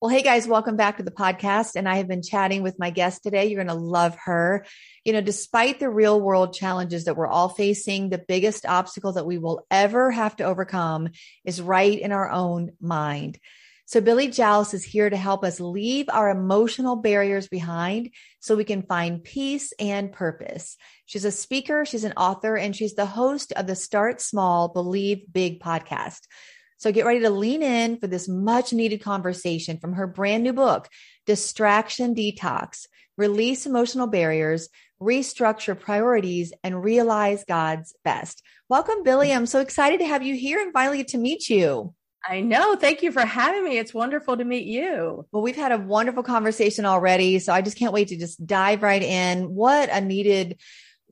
Well, hey guys, welcome back to the podcast. And I have been chatting with my guest today. You're going to love her. You know, despite the real world challenges that we're all facing, the biggest obstacle that we will ever have to overcome is right in our own mind. So Billie Jauss is here to help us leave our emotional barriers behind so we can find peace and purpose. She's a speaker, she's an author, and she's the host of the Start Small, Believe Big podcast. So get ready to lean in for this much needed conversation from her brand new book, Distraction Detox, Release Emotional Barriers, Restructure Priorities, and Realize God's Best. Welcome, Billie. I'm so excited to have you here and finally get to meet you. I know. Thank you for having me. It's wonderful to meet you. Well, we've had a wonderful conversation already, so I just can't wait to just dive right in. What a needed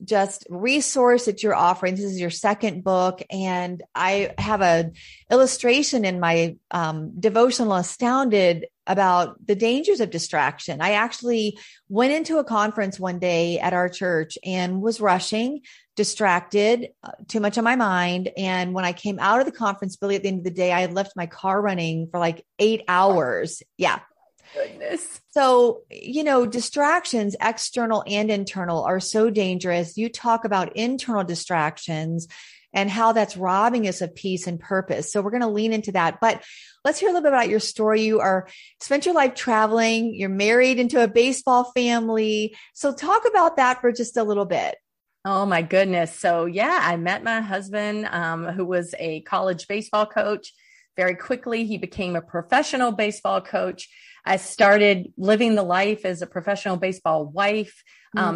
just resource that you're offering. This is your second book. And I have an illustration in my devotional Astounded about the dangers of distraction. I actually went into a conference one day at our church and was rushing, distracted, too much on my mind. And when I came out of the conference, Billie, at the end of the day, I had left my car running for like 8 hours. Yeah. Goodness. So, you know, distractions, external and internal, are so dangerous. You talk about internal distractions and how that's robbing us of peace and purpose. So we're going to lean into that, but let's hear a little bit about your story. You spent your life traveling, you're married into a baseball family. So talk about that for just a little bit. Oh my goodness. So yeah, I met my husband, who was a college baseball coach. Very quickly, he became a professional baseball coach. I started living the life as a professional baseball wife.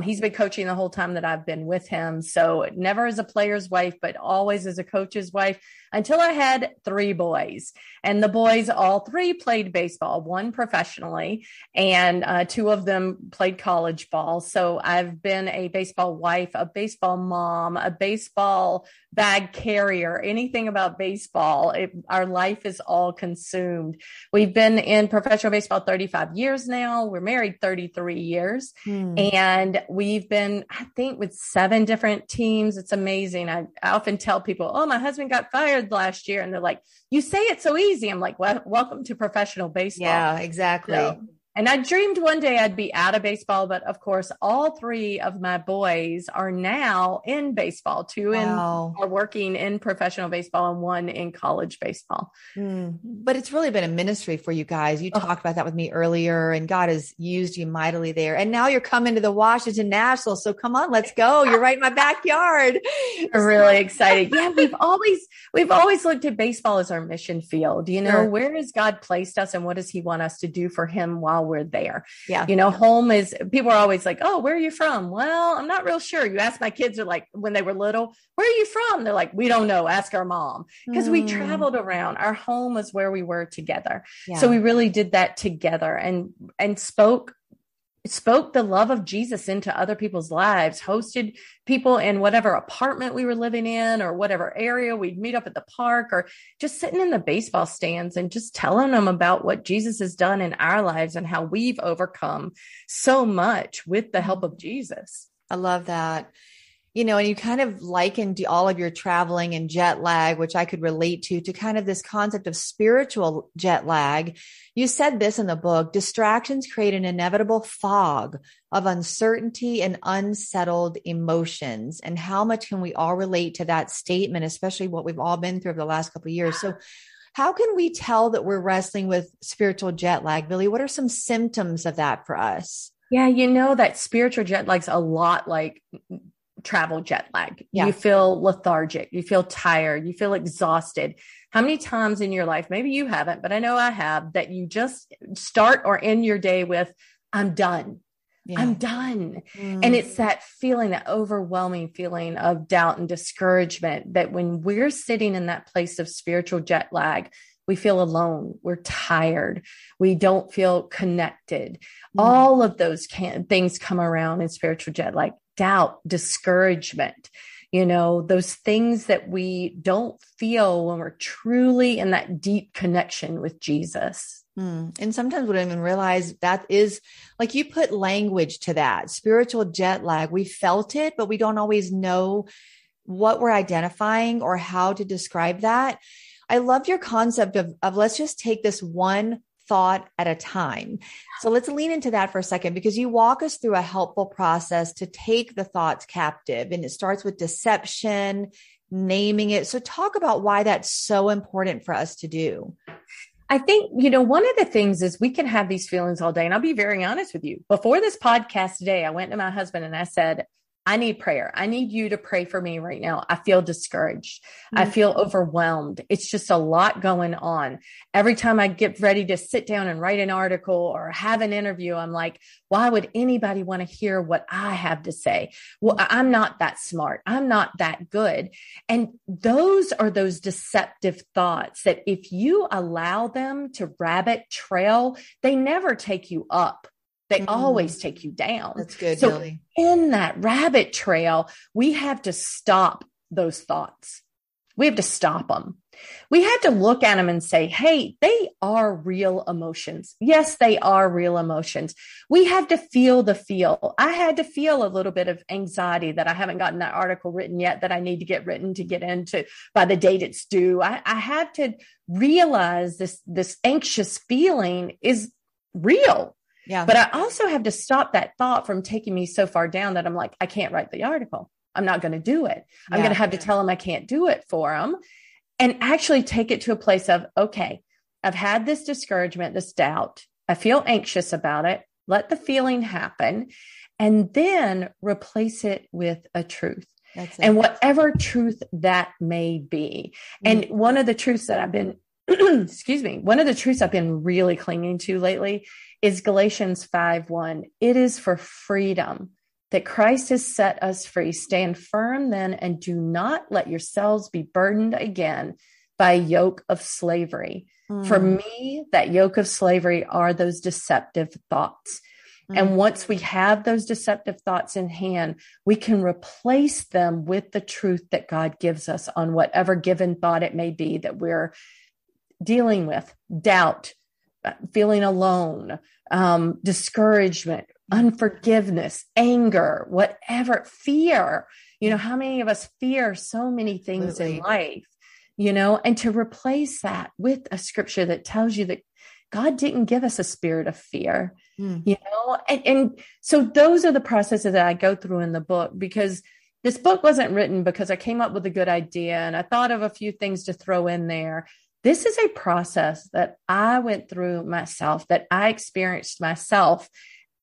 He's been coaching the whole time that I've been with him. So never as a player's wife, but always as a coach's wife until I had 3 boys. And the boys, all 3 played baseball, 1 professionally, and 2 of them played college ball. So I've been a baseball wife, a baseball mom, a baseball bag carrier, anything about baseball. Our life is all consumed. We've been in professional baseball 35 years now. We're married 33 years. And we've been, I think, with 7 different teams. It's amazing. I often tell people, oh, my husband got fired last year. And they're like, you say it so easy. I'm like, well, welcome to professional baseball. Yeah, exactly. And I dreamed one day I'd be out of baseball, but of course, all 3 of my boys are now in baseball. 2 are working in professional baseball and 1 in college baseball. But it's really been a ministry for you guys. You talked about that with me earlier, and God has used you mightily there. And now you're coming to the Washington Nationals. So come on, let's go. You're right in my backyard. I'm really excited. Yeah, we've always looked at baseball as our mission field. You know, where has God placed us and what does he want us to do for him while we're there? Yeah. You know, home is, people are always like, oh, where are you from? Well, I'm not real sure. You ask my kids, are like, when they were little, where are you from? They're like, we don't know. Ask our mom. Because we traveled around. Our home was where we were together. Yeah. So we really did that together and spoke the love of Jesus into other people's lives, hosted people in whatever apartment we were living in or whatever area. We'd meet up at the park or just sitting in the baseball stands and just telling them about what Jesus has done in our lives and how we've overcome so much with the help of Jesus. I love that. You know, and you kind of likened all of your traveling and jet lag, which I could relate to kind of this concept of spiritual jet lag. You said this in the book, distractions create an inevitable fog of uncertainty and unsettled emotions. And how much can we all relate to that statement, especially what we've all been through over the last couple of years. So how can we tell that we're wrestling with spiritual jet lag, Billie? What are some symptoms of that for us? Yeah. You know, that spiritual jet lag's a lot like travel jet lag. Yeah. You feel lethargic, you feel tired, you feel exhausted. How many times in your life, maybe you haven't, but I know I have, that you just start or end your day with, I'm done. Yeah. I'm done. And it's that feeling, that overwhelming feeling of doubt and discouragement, that when we're sitting in that place of spiritual jet lag, We feel alone. We're tired. We don't feel connected. All of those things come around in spiritual jet, like doubt, discouragement, you know, those things that we don't feel when we're truly in that deep connection with Jesus. And sometimes we don't even realize that is, like, you put language to that spiritual jet lag. We felt it, but we don't always know what we're identifying or how to describe that. I loved your concept of let's just take this one thought at a time. So let's lean into that for a second, because you walk us through a helpful process to take the thoughts captive. And it starts with deception, naming it. So talk about why that's so important for us to do. I think, you know, one of the things is we can have these feelings all day. And I'll be very honest with you. Before this podcast today, I went to my husband and I said, I need prayer. I need you to pray for me right now. I feel discouraged. I feel overwhelmed. It's just a lot going on. Every time I get ready to sit down and write an article or have an interview, I'm like, why would anybody want to hear what I have to say? Well, I'm not that smart. I'm not that good. And those are those deceptive thoughts that if you allow them to rabbit trail, they never take you up. They always take you down. That's good, so Billie. In that rabbit trail, we have to stop those thoughts. We have to stop them. We had to look at them and say, hey, they are real emotions. Yes, they are real emotions. We have to feel the feel. I had to feel a little bit of anxiety that I haven't gotten that article written yet that I need to get written to get into by the date it's due. I had to realize this anxious feeling is real. Yeah. But I also have to stop that thought from taking me so far down that I'm like, I can't write the article. I'm not going to do it. I'm going to have to tell them I can't do it for them, and actually take it to a place of, okay, I've had this discouragement, this doubt. I feel anxious about it. Let the feeling happen, and then replace it with a truth. That's it. And whatever truth that may be. And one of the truths that I've been one of the truths I've been really clinging to lately is Galatians 5:1. It is for freedom that Christ has set us free. Stand firm then, and do not let yourselves be burdened again by a yoke of slavery. For me, that yoke of slavery are those deceptive thoughts. And once we have those deceptive thoughts in hand, we can replace them with the truth that God gives us on whatever given thought it may be that we're dealing with: doubt, feeling alone, discouragement, unforgiveness, anger, whatever, fear. You know, how many of us fear so many things in life, you know, and to replace that with a scripture that tells you that God didn't give us a spirit of fear, you know, and so those are the processes that I go through in the book, because this book wasn't written because I came up with a good idea and I thought of a few things to throw in there. This is a process that I went through myself, that I experienced myself,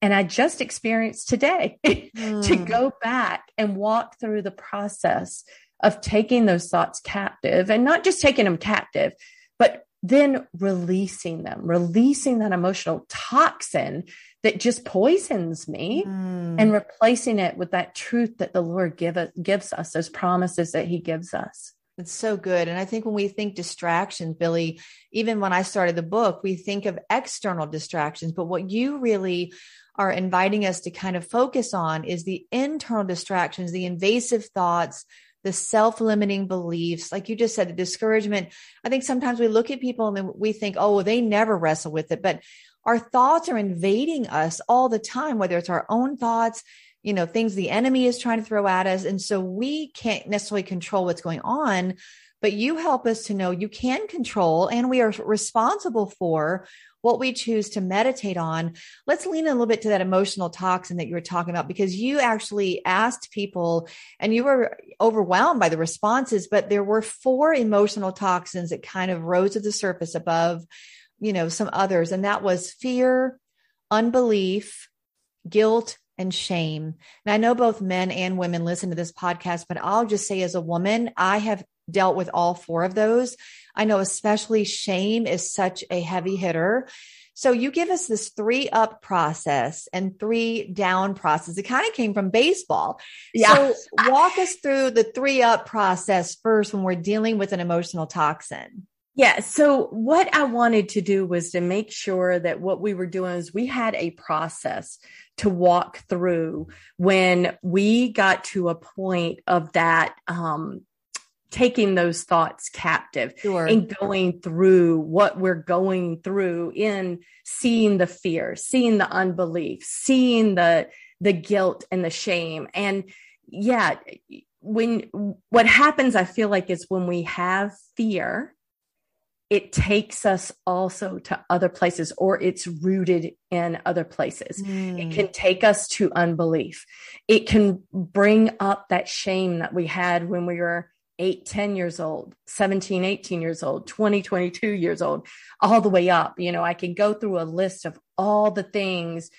and I just experienced today to go back and walk through the process of taking those thoughts captive, and not just taking them captive, but then releasing them, releasing that emotional toxin that just poisons me, and replacing it with that truth that the Lord gives us, those promises that he gives us. It's so good. And I think when we think distractions, Billie, even when I started the book, we think of external distractions, but what you really are inviting us to kind of focus on is the internal distractions, the invasive thoughts, the self-limiting beliefs. Like you just said, the discouragement. I think sometimes we look at people and then we think, oh, well, they never wrestle with it, but our thoughts are invading us all the time, whether it's our own thoughts, you know, things the enemy is trying to throw at us. And so we can't necessarily control what's going on, but you help us to know you can control, and we are responsible for what we choose to meditate on. Let's lean a little bit to that emotional toxin that you were talking about, because you actually asked people and you were overwhelmed by the responses, but there were 4 emotional toxins that kind of rose to the surface above, you know, some others. And that was fear, unbelief, guilt, and shame. And I know both men and women listen to this podcast, but I'll just say as a woman, I have dealt with all 4 of those. I know especially shame is such a heavy hitter. So you give us this 3 up process and 3 down process. It kind of came from baseball. Yeah. So walk us through the 3 up process first when we're dealing with an emotional toxin. Yeah. So what I wanted to do was to make sure that what we were doing is we had a process to walk through when we got to a point of that, taking those thoughts captive and going through what we're going through in seeing the fear, seeing the unbelief, seeing the guilt and the shame. And yeah, what happens, I feel like, is when we have fear, it takes us also to other places, or it's rooted in other places. It can take us to unbelief. It can bring up that shame that we had when we were 8, 10 years old, 17, 18 years old, 20, 22 years old, all the way up. You know, I can go through a list of all the things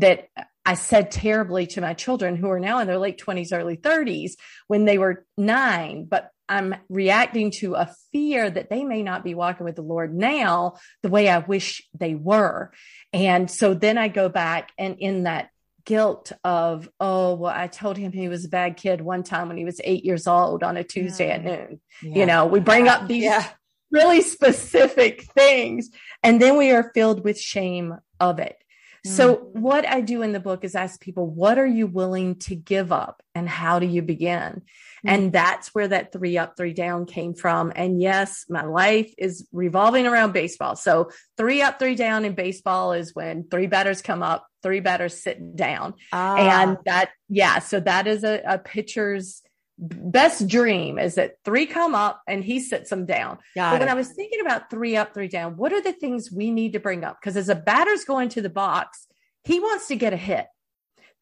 that I said terribly to my children who are now in their late 20s, early 30s when they were 9, but I'm reacting to a fear that they may not be walking with the Lord now the way I wish they were. And so then I go back, and in that guilt of, oh, well, I told him he was a bad kid one time when he was 8 years old on a Tuesday at noon. Yeah. You know, we bring up these really specific things, and then we are filled with shame of it. So what I do in the book is ask people, what are you willing to give up and how do you begin? And that's where that 3 up, 3 down came from. And yes, my life is revolving around baseball. So 3 up, 3 down in baseball is when 3 batters come up, 3 batters sit down. And that, so that is a pitcher's best dream, is that 3 come up and he sits them down. But when I was thinking about 3 up, 3 down, what are the things we need to bring up? Because as a batter's going to the box, he wants to get a hit.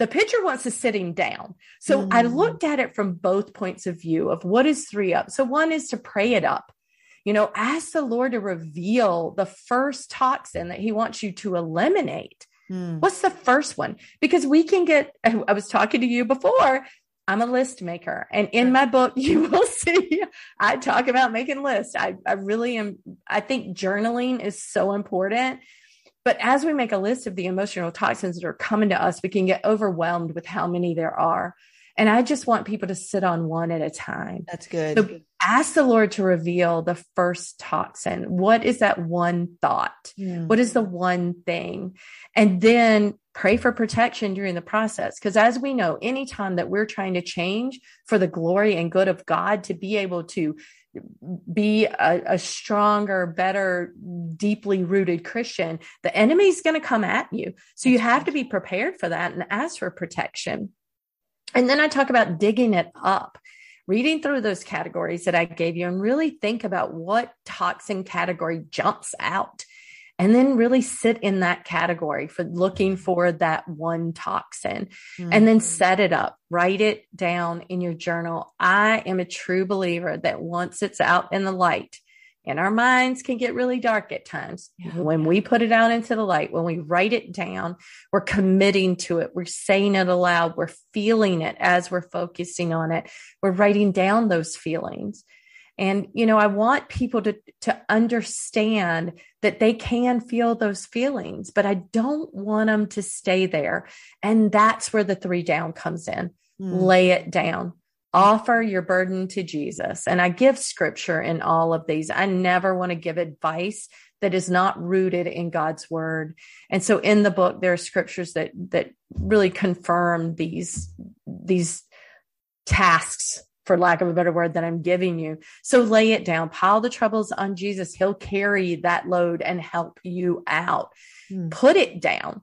The pitcher wants to sit him down. So I looked at it from both points of view of what is 3 up. So one is to pray it up. You know, ask the Lord to reveal the first toxin that he wants you to eliminate. What's the first one? Because we can get, I was talking to you before, I'm a list maker. And in my book, you will see, I talk about making lists. I really am. I think journaling is so important. But as we make a list of the emotional toxins that are coming to us, we can get overwhelmed with how many there are. And I just want people to sit on one at a time. That's good. So ask the Lord to reveal the first toxin. What is that one thought? What is the one thing? And then pray for protection during the process. Because as we know, anytime that we're trying to change for the glory and good of God, to be able to be a stronger, better, deeply rooted Christian, the enemy is going to come at you. So you have to be prepared for that and ask for protection. And then I talk about digging it up, reading through those categories that I gave you, and really think about what toxin category jumps out. And then really sit in that category for looking for that one toxin, and then set it up, write it down in your journal. I am a true believer that once it's out in the light, and our minds can get really dark at times. When we put it out into the light, when we write it down, we're committing to it. We're saying it aloud. We're feeling it as we're focusing on it. We're writing down those feelings. And, you know, I want people to understand that they can feel those feelings, but I don't want them to stay there. And that's where the 3 down comes in. Lay it down. Offer your burden to Jesus. And I give scripture in all of these. I never want to give advice that is not rooted in God's word. And so in the book, there are scriptures that really confirm these tasks, for lack of a better word, that I'm giving you. So lay it down, pile the troubles on Jesus. He'll carry that load and help you out. Put it down.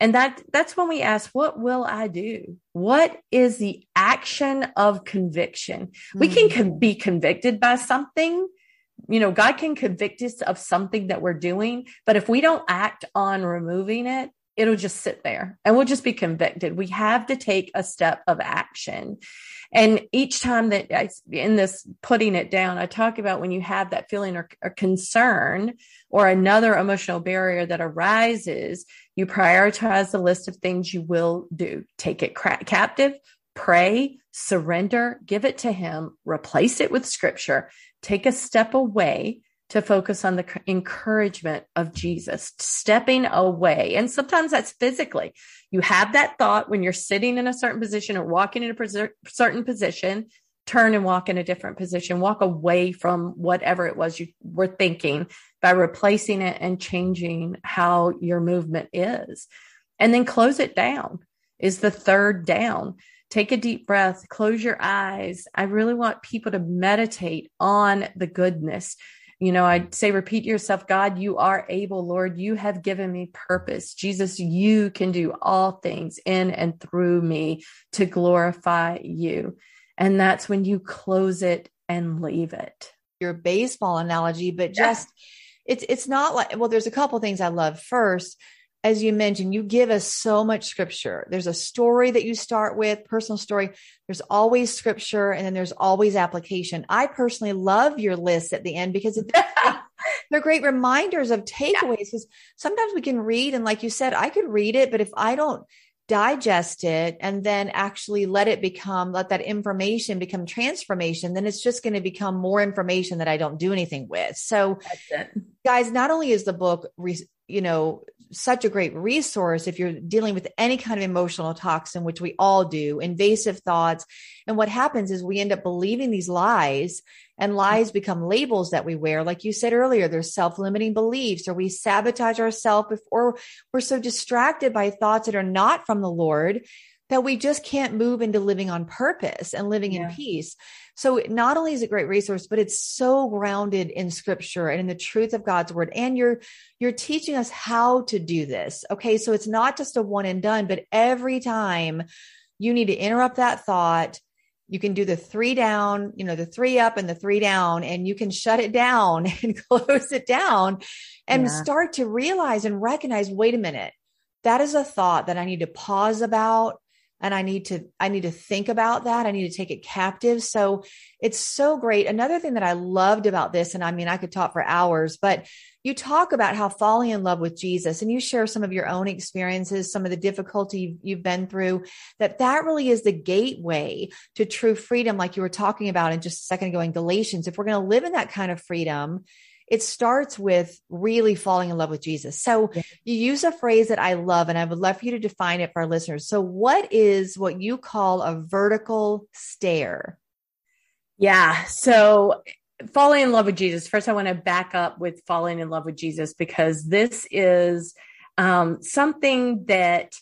And that's when we ask, what will I do? What is the action of conviction? We can be convicted by something. You know, God can convict us of something that we're doing, but if we don't act on removing it, it'll just sit there and we'll just be convicted. We have to take a step of action. And each time that in this putting it down, I talk about when you have that feeling or concern or another emotional barrier that arises, you prioritize the list of things you will do. Take it captive, pray, surrender, give it to him, replace it with scripture, take a step away to focus on the encouragement of Jesus, stepping away. And sometimes that's physically. You have that thought when you're sitting in a certain position or walking in a certain position. turn and walk in a different position, walk away from whatever it was you were thinking by replacing it and changing how your movement is. And then close it down is the third down. Take a deep breath, close your eyes. I really want people to meditate on the goodness. You know, I'd say, repeat to yourself, God, you are able, Lord, you have given me purpose. Jesus, you can do all things in and through me to glorify you. And that's when you close it and leave it. Your baseball analogy, but just it's not like, well, there's a couple things I love. First, as you mentioned, you give us so much scripture. There's a story that you start with, personal story. There's always scripture. And then there's always application. I personally love your list at the end because they're great reminders of takeaways. Because sometimes we can read. And like you said, I could read it, but if I don't digest it and then actually let that information become transformation, then it's just going to become more information that I don't do anything with. So guys, not only is the book, such a great resource if you're dealing with any kind of emotional toxin, which we all do, invasive thoughts. And what happens is we end up believing these lies, and lies become labels that we wear. Like you said earlier, there's self-limiting beliefs, or we sabotage ourselves, or we're so distracted by thoughts that are not from the Lord that we just can't move into living on purpose and living in peace. So not only is it a great resource, but it's so grounded in scripture and in the truth of God's word. And you're teaching us how to do this. Okay. So it's not just a one and done, but every time you need to interrupt that thought, you can do the three down, the three up and the three down, and you can shut it down and close it down and start to realize and recognize, wait a minute, that is a thought that I need to pause about. And I need to think about that. I need to take it captive. So it's so great. Another thing that I loved about this, and I mean, I could talk for hours, but you talk about how falling in love with Jesus, and you share some of your own experiences, some of the difficulty you've been through, that really is the gateway to true freedom. Like you were talking about in just a second ago in Galatians, if we're going to live in that kind of freedom, it starts with really falling in love with Jesus. So you use a phrase that I love, and I would love for you to define it for our listeners. So what is what you call a vertical stare? Yeah. So falling in love with Jesus. First, I want to back up with falling in love with Jesus, because this is something that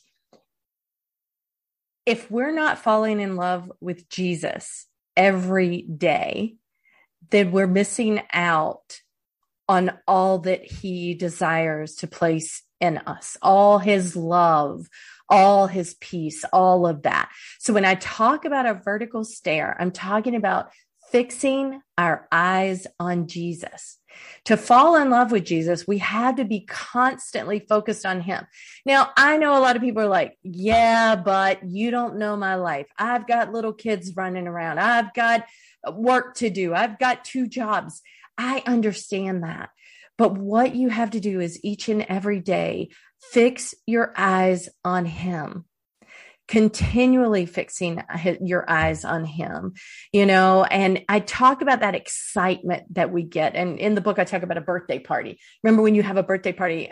if we're not falling in love with Jesus every day, then we're missing out on all that he desires to place in us, all his love, all his peace, all of that. So when I talk about a vertical stare, I'm talking about fixing our eyes on Jesus. To fall in love with Jesus, we had to be constantly focused on him. Now, I know a lot of people are like, yeah, but you don't know my life. I've got little kids running around. I've got work to do. I've got two jobs. I understand that. But what you have to do is each and every day, fix your eyes on him. Continually fixing your eyes on him, and I talk about that excitement that we get. And in the book, I talk about a birthday party. Remember when you have a birthday party,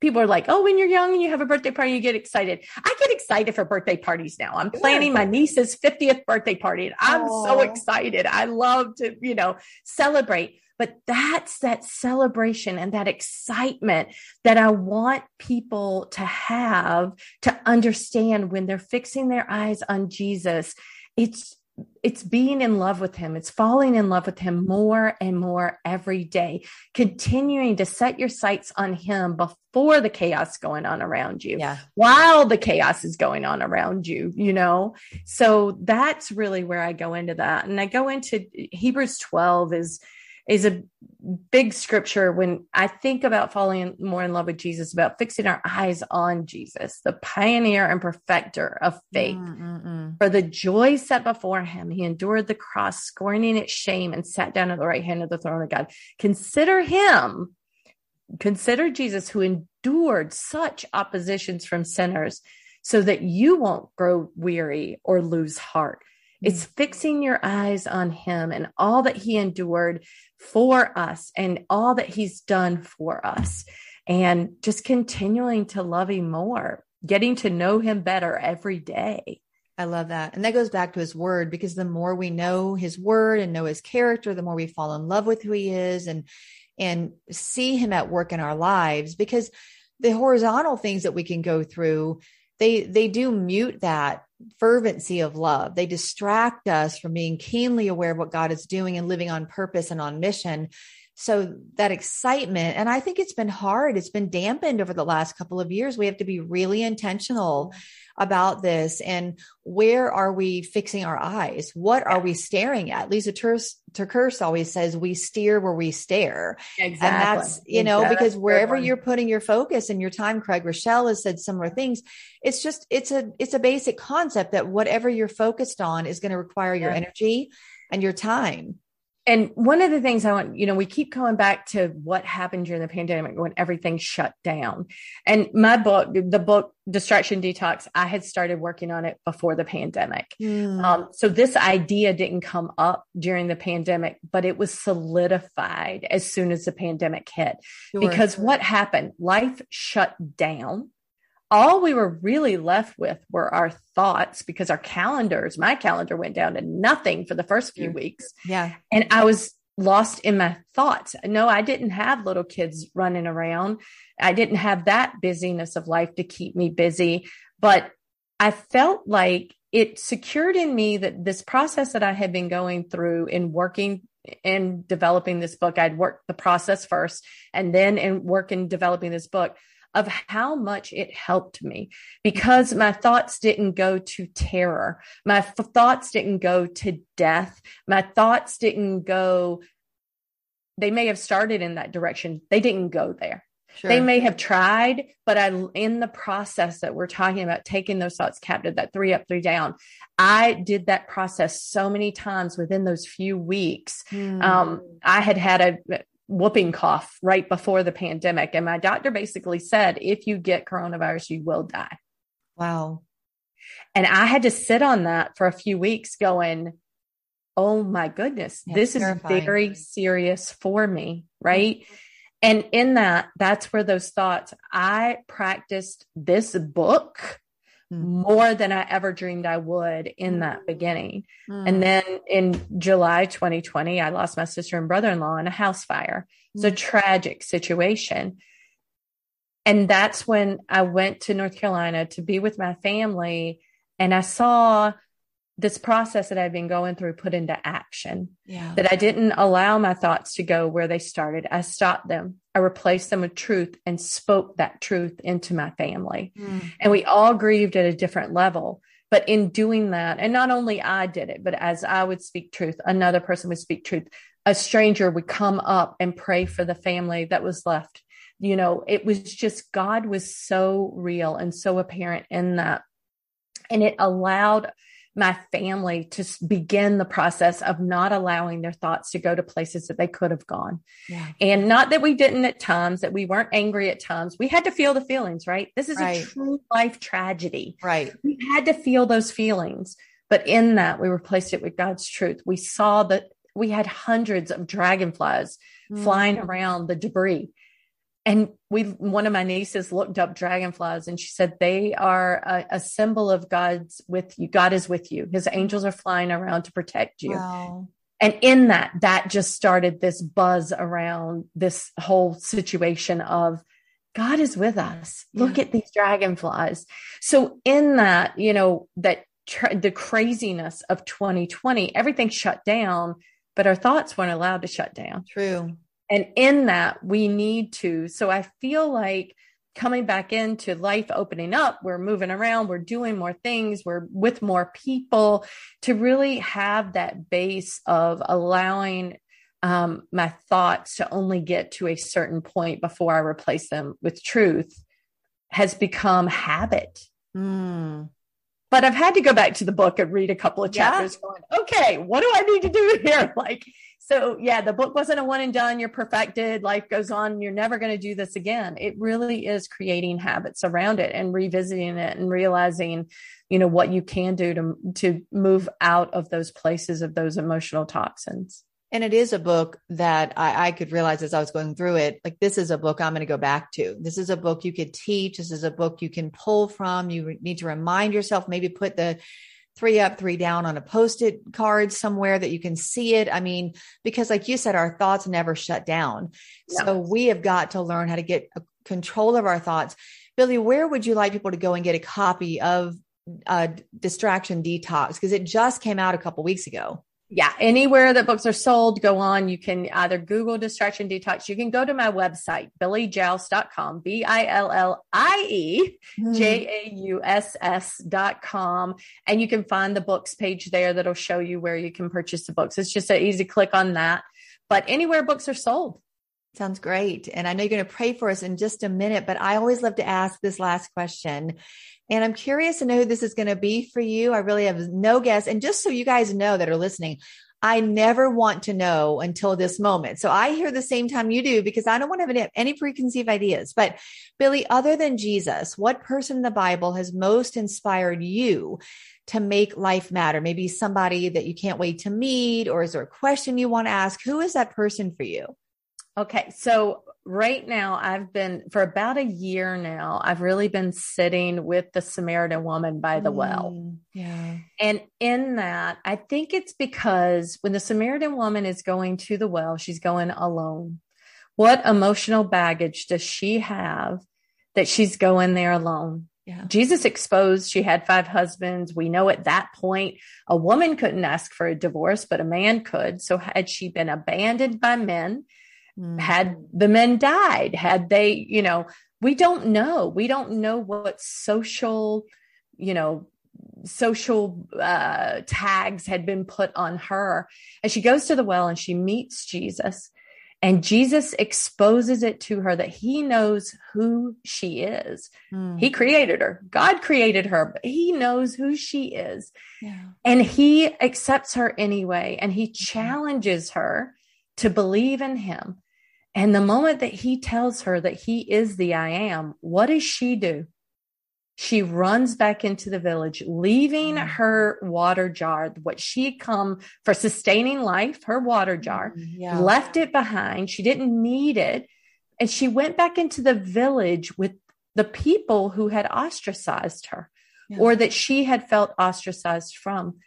people are like, oh, when you're young and you have a birthday party, you get excited. I get excited for birthday parties now. I'm planning my niece's 50th birthday party, and I'm so excited. I love to, celebrate. But that's that celebration and that excitement that I want people to have, to understand when they're fixing their eyes on Jesus. It's being in love with him. It's falling in love with him more and more every day, continuing to set your sights on him before the chaos going on around you, while the chaos is going on around you, So that's really where I go into that. And I go into Hebrews 12 is a big scripture when I think about falling more in love with Jesus, about fixing our eyes on Jesus, the pioneer and perfecter of faith. For the joy set before him, he endured the cross, scorning its shame, and sat down at the right hand of the throne of God. Consider Jesus, who endured such oppositions from sinners so that you won't grow weary or lose heart. It's fixing your eyes on him and all that he endured for us and all that he's done for us, and just continuing to love him more, getting to know him better every day. I love that. And that goes back to his word, because the more we know his word and know his character, the more we fall in love with who he is and see him at work in our lives, because the horizontal things that we can go through, they do mute that fervency of love. They distract us from being keenly aware of what God is doing and living on purpose and on mission. So that excitement, and I think it's been hard. It's been dampened over the last couple of years. We have to be really intentional about this. And where are we fixing our eyes? What are we staring at? Lisa Turkurse always says, we steer where we stare. Exactly. And that's, you know, exactly. Because wherever you're putting your focus and your time, Craig Rochelle has said similar things. It's just, it's a basic concept that whatever you're focused on is going to require your energy and your time. And one of the things I want, you know, we keep coming back to what happened during the pandemic when everything shut down. And my book, the book Distraction Detox, I had started working on it before the pandemic. So this idea didn't come up during the pandemic, but it was solidified as soon as the pandemic hit. Sure. Because what happened? Life shut down. All we were really left with were our thoughts, because our calendars, my calendar went down to nothing for the first few weeks. Yeah. And I was lost in my thoughts. No, I didn't have little kids running around. I didn't have that busyness of life to keep me busy, but I felt like it secured in me that this process that I had been going through in working and developing this book, I'd worked the process first and then in work and developing this book, of how much it helped me, because my thoughts didn't go to terror. My thoughts didn't go to death. My thoughts didn't go, they may have started in that direction. They didn't go there. Sure. They may have tried, but in the process that we're talking about, taking those thoughts captive, that 3 up, 3 down, I did that process so many times within those few weeks. I had a whooping cough right before the pandemic. And my doctor basically said, if you get coronavirus, you will die. Wow. And I had to sit on that for a few weeks going, oh my goodness, this is terrifying. Very serious for me. Right. Mm-hmm. And in that's where those thoughts, I practiced this book more than I ever dreamed I would in that beginning. And then in July 2020, I lost my sister and brother-in-law in a house fire. It's a tragic situation. And that's when I went to North Carolina to be with my family. And I saw this process that I've been going through put into action, that I didn't allow my thoughts to go where they started. I stopped them. I replaced them with truth and spoke that truth into my family. And we all grieved at a different level, but in doing that, and not only I did it, but as I would speak truth, another person would speak truth. A stranger would come up and pray for the family that was left. You know, it was just, God was so real and so apparent in that. And it allowed my family to begin the process of not allowing their thoughts to go to places that they could have gone. And not that we didn't at times, that we weren't angry at times. We had to feel the feelings, right? This is a true life tragedy. We had to feel those feelings, but in that we replaced it with God's truth. We saw that we had hundreds of dragonflies flying around the debris. And one of my nieces looked up dragonflies and she said, they are a symbol of God's with you. God is with you. His angels are flying around to protect you. Wow. And in that just started this buzz around this whole situation of God is with us. Look at these dragonflies. So in that, you know, that the craziness of 2020, everything shut down, but our thoughts weren't allowed to shut down. True. And in that we need to, so I feel like coming back into life, opening up, we're moving around, we're doing more things, we're with more people, to really have that base of allowing my thoughts to only get to a certain point before I replace them with truth has become habit. But I've had to go back to the book and read a couple of chapters going, okay, what do I need to do here? So yeah, the book wasn't a one and done. You're perfected. Life goes on. You're never going to do this again. It really is creating habits around it and revisiting it and realizing, you know, what you can do to move out of those places of those emotional toxins. And it is a book that I could realize as I was going through it, like, this is a book I'm going to go back to. This is a book you could teach. This is a book you can pull from. You need to remind yourself, maybe put the three up, three down on a Post-it card somewhere that you can see it. I mean, because like you said, our thoughts never shut down. No. So we have got to learn how to get control of our thoughts. Billie, where would you like people to go and get a copy of Distraction Detox? Because it just came out a couple weeks ago. Yeah. Anywhere that books are sold, go on. You can either Google Distraction Detox. You can go to my website, BillieJauss.com, BillieJauss.com. And you can find the books page there that'll show you where you can purchase the books. It's just an easy click on that. But anywhere books are sold. Sounds great. And I know you're going to pray for us in just a minute, but I always love to ask this last question. And I'm curious to know who this is going to be for you. I really have no guess. And just so you guys know that are listening, I never want to know until this moment. So I hear the same time you do, because I don't want to have any preconceived ideas. But Billie, other than Jesus, what person in the Bible has most inspired you to make life matter? Maybe somebody that you can't wait to meet, or is there a question you want to ask? Who is that person for you? Okay. So right now I've been, for about a year now, I've really been sitting with the Samaritan woman by the well. Yeah. And in that, I think it's because when the Samaritan woman is going to the well, she's going alone. What emotional baggage does she have that she's going there alone? Yeah. Jesus exposed she had 5 husbands. We know at that point, a woman couldn't ask for a divorce, but a man could. So had she been abandoned by men? Had the men died, had they, you know, we don't know what social tags had been put on her. And she goes to the well and she meets Jesus, and Jesus exposes it to her that he knows who she is. He created her. God created her, but he knows who she is. Yeah. And he accepts her anyway. And he challenges her to believe in him. And the moment that he tells her that he is the I am, what does she do? She runs back into the village, leaving her water jar, what she come for sustaining life, her water jar, left it behind. She didn't need it. And she went back into the village with the people who had ostracized her, or that she had felt ostracized from.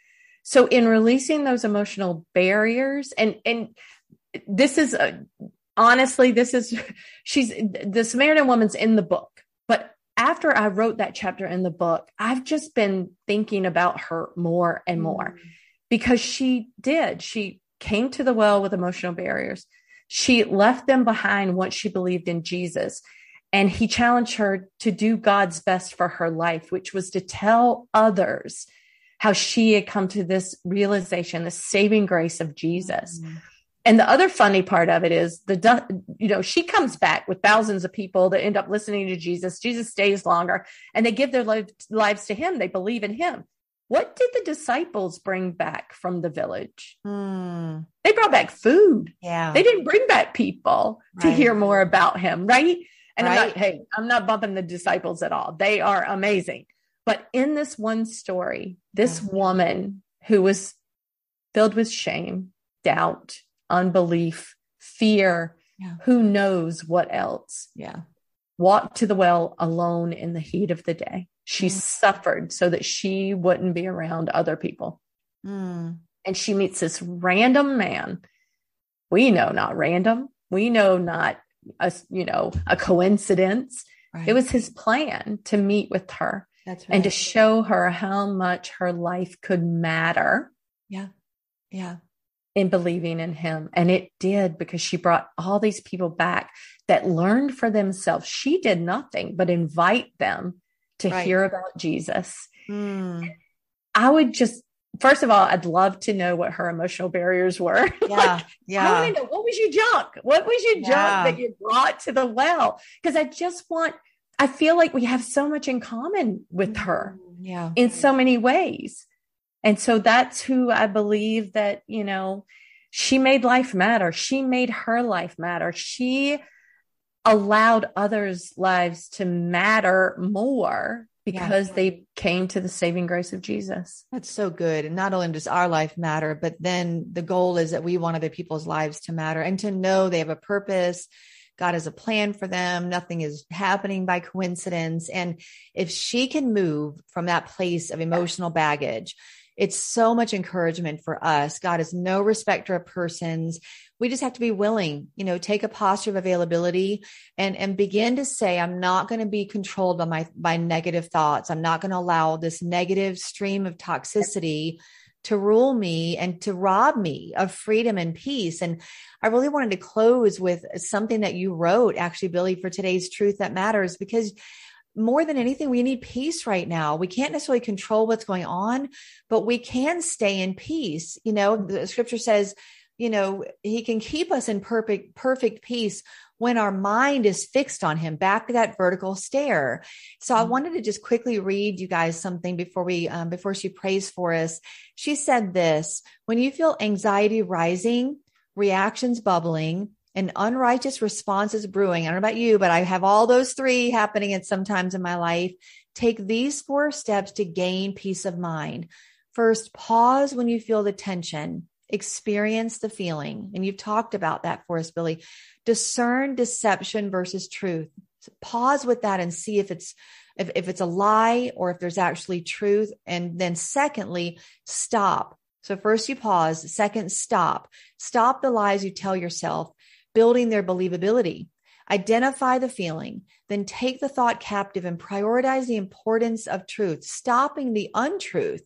So in releasing those emotional barriers, and this is the Samaritan woman's in the book, but after I wrote that chapter in the book, I've just been thinking about her more and more, because she came to the well with emotional barriers. She left them behind once she believed in Jesus, and he challenged her to do God's best for her life, which was to tell others how she had come to this realization, the saving grace of Jesus. And the other funny part of it is she comes back with thousands of people that end up listening to Jesus. Jesus stays longer and they give their lives to him. They believe in him. What did the disciples bring back from the village? They brought back food. Yeah. They didn't bring back people to hear more about him. Right. And I'm not bumping the disciples at all. They are amazing. But in this one story, this woman who was filled with shame, doubt, unbelief, fear, who knows what else, walked to the well alone in the heat of the day. She suffered so that she wouldn't be around other people. And she meets this random man. We know not random. We know not a coincidence. Right. It was his plan to meet with her. That's right. And to show her how much her life could matter. Yeah. Yeah. In believing in him. And it did, because she brought all these people back that learned for themselves. She did nothing but invite them to hear about Jesus. I would just, first of all, I'd love to know what her emotional barriers were. Yeah. I want to know, what was your junk? What was your junk that you brought to the well? Because I feel like we have so much in common with her in so many ways. And so that's who I believe that, she made life matter. She made her life matter. She allowed others' lives to matter more because they came to the saving grace of Jesus. That's so good. And not only does our life matter, but then the goal is that we want other people's lives to matter and to know they have a purpose, God has a plan for them. Nothing is happening by coincidence. And if she can move from that place of emotional baggage, it's so much encouragement for us. God is no respecter of persons. We just have to be willing, you know, take a posture of availability and begin to say, I'm not going to be controlled by my negative thoughts. I'm not going to allow this negative stream of toxicity to rule me and to rob me of freedom and peace. And I really wanted to close with something that you wrote, actually, Billie, for today's Truth That Matters, because more than anything, we need peace right now. We can't necessarily control what's going on, but we can stay in peace. You know, the scripture says, you know, he can keep us in perfect peace when our mind is fixed on him, back to that vertical stare. So I wanted to just quickly read you guys something before she prays for us. She said this: when you feel anxiety rising, reactions bubbling, and unrighteous responses brewing. I don't know about you, but I have all those three happening at some times in my life. Take these 4 steps to gain peace of mind. First, pause when you feel the tension. Experience the feeling. And you've talked about that for us, Billie. Discern deception versus truth. Pause with that and see if it's a lie or if there's actually truth. And then secondly, stop. So first you pause. Second, stop. Stop the lies you tell yourself, building their believability. Identify the feeling, then take the thought captive and prioritize the importance of truth, stopping the untruth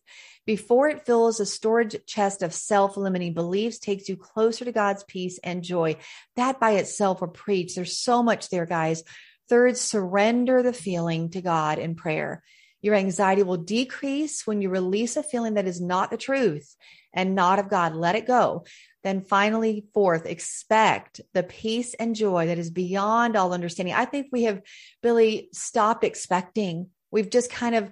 before it fills a storage chest of self-limiting beliefs, takes you closer to God's peace and joy. That by itself will preach. There's so much there, guys. Third, surrender the feeling to God in prayer. Your anxiety will decrease when you release a feeling that is not the truth and not of God. Let it go. Then finally, fourth, expect the peace and joy that is beyond all understanding. I think we have, Billie, stopped expecting. We've just kind of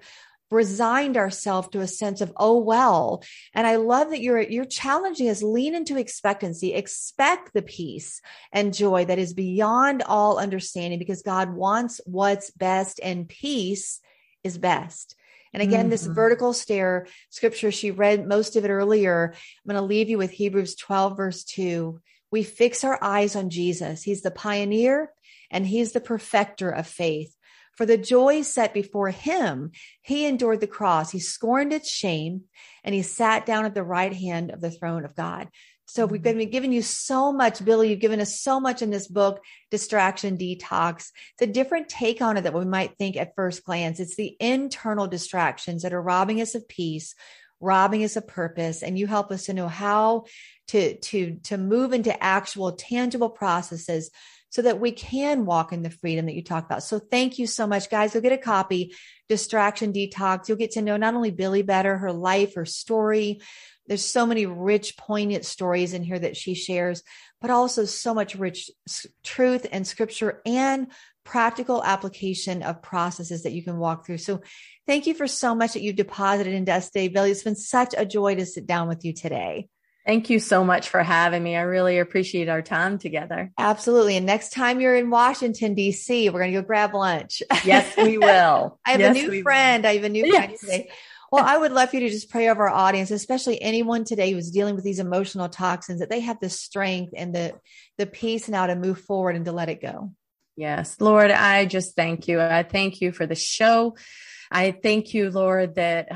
resigned ourselves to a sense of, oh, well. And I love that you're challenging us, lean into expectancy, expect the peace and joy that is beyond all understanding, because God wants what's best and peace is best. And again, this vertical stare scripture, she read most of it earlier. I'm going to leave you with Hebrews 12, verse 2. We fix our eyes on Jesus. He's the pioneer and he's the perfecter of faith. For the joy set before him, he endured the cross. He scorned its shame and he sat down at the right hand of the throne of God. So we've been giving you so much, Billie. You've given us so much in this book, Distraction Detox. It's a different take on it that we might think at first glance. It's the internal distractions that are robbing us of peace, robbing us of purpose. And you help us to know how to move into actual tangible processes so that we can walk in the freedom that you talk about. So thank you so much, guys. Go get a copy, Distraction Detox. You'll get to know not only Billie better, her life, her story. There's so many rich, poignant stories in here that she shares, but also so much rich truth and scripture and practical application of processes that you can walk through. So thank you for so much that you've deposited into us today, Billie. It's been such a joy to sit down with you today. Thank you so much for having me. I really appreciate our time together. Absolutely. And next time you're in Washington, D.C., we're going to go grab lunch. Yes, we will. I have a new friend today. Well, I would love for you to just pray over our audience, especially anyone today who's dealing with these emotional toxins, that they have the strength and the peace now to move forward and to let it go. Yes, Lord, I just thank you. I thank you for the show. I thank you, Lord, that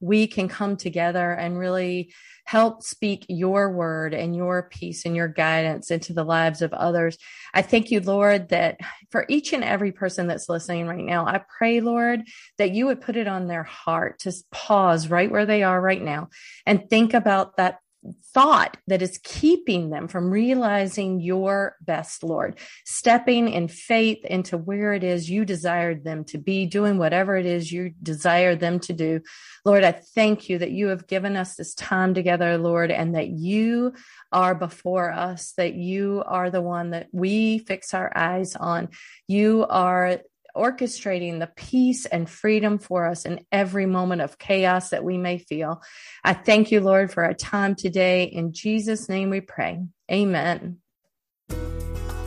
we can come together and really help speak your word and your peace and your guidance into the lives of others. I thank you, Lord, that for each and every person that's listening right now, I pray, Lord, that you would put it on their heart to pause right where they are right now and think about that thought that is keeping them from realizing your best, Lord, stepping in faith into where it is you desired them to be, doing whatever it is you desire them to do. Lord, I thank you that you have given us this time together, Lord, and that you are before us, that you are the one that we fix our eyes on. You are orchestrating the peace and freedom for us in every moment of chaos that we may feel. I thank you, Lord, for our time today. In Jesus' name we pray. Amen.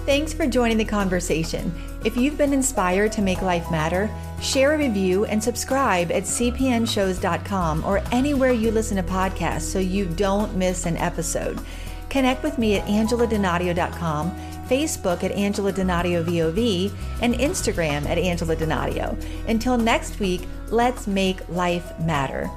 Thanks for joining the conversation. If you've been inspired to make life matter, share a review and subscribe at cpnshows.com or anywhere you listen to podcasts so you don't miss an episode. Connect with me at angeladonadio.com. Facebook at Angela Donadio VOV, and Instagram at Angela Donadio. Until next week, let's make life matter.